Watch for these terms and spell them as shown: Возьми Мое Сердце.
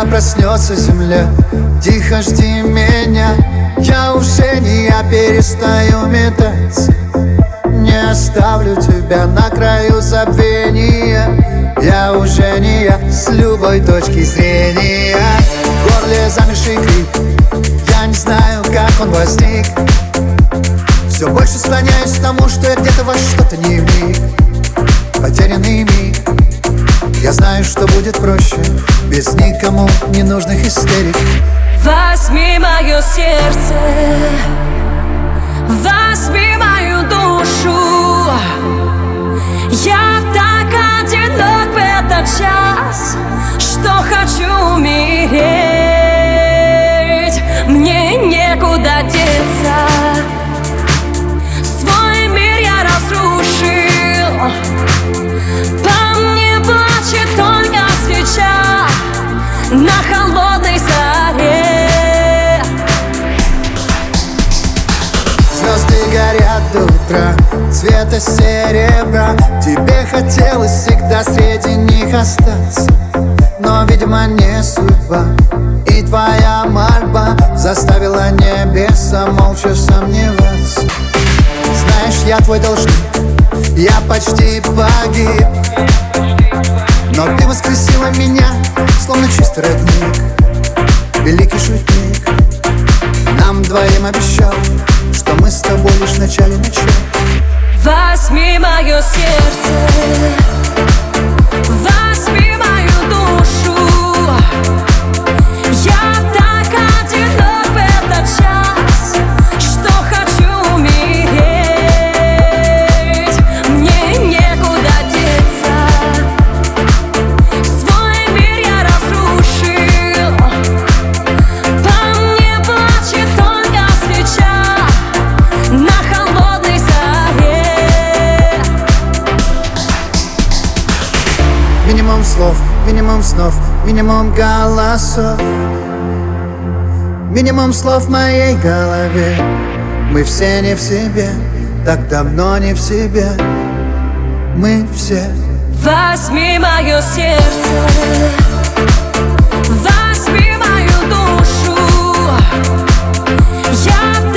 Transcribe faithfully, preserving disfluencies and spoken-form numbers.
когда проснется земля, тихо жди меня. Я уже не я перестаю метать, не оставлю тебя на краю забвения. Я уже не я с любой точки зрения. В горле замерший крик, я не знаю, как он возник. Все больше склоняюсь к тому, что я где-то во что-то не вник. Потерянный миг. Я знаю, что будет проще без никому ненужных истерик. Возьми мое сердце, возьми мою душу. Я так одинок в этот час, что хочу умереть. Мне некуда деться. На холодной заре звезды горят до утра, цвета серебра. Тебе хотелось всегда среди них остаться, но, видимо, не судьба. И твоя мольба заставила небеса молча сомневаться. Знаешь, я твой должник, я почти погиб, но ты воскресила меня, словно чистый родник. Великий шутник нам двоим обещал, что мы с тобой лишь в начале ночи. Возьми мое сердце, возьми мою душу. Я так одинок в этот час, что хочу умереть. Мне некуда деться. Минимум слов, минимум снов, минимум голосов, минимум слов в моей голове. Мы все не в себе, так давно не в себе. Мы все. Возьми мое сердце, возьми мою душу. Я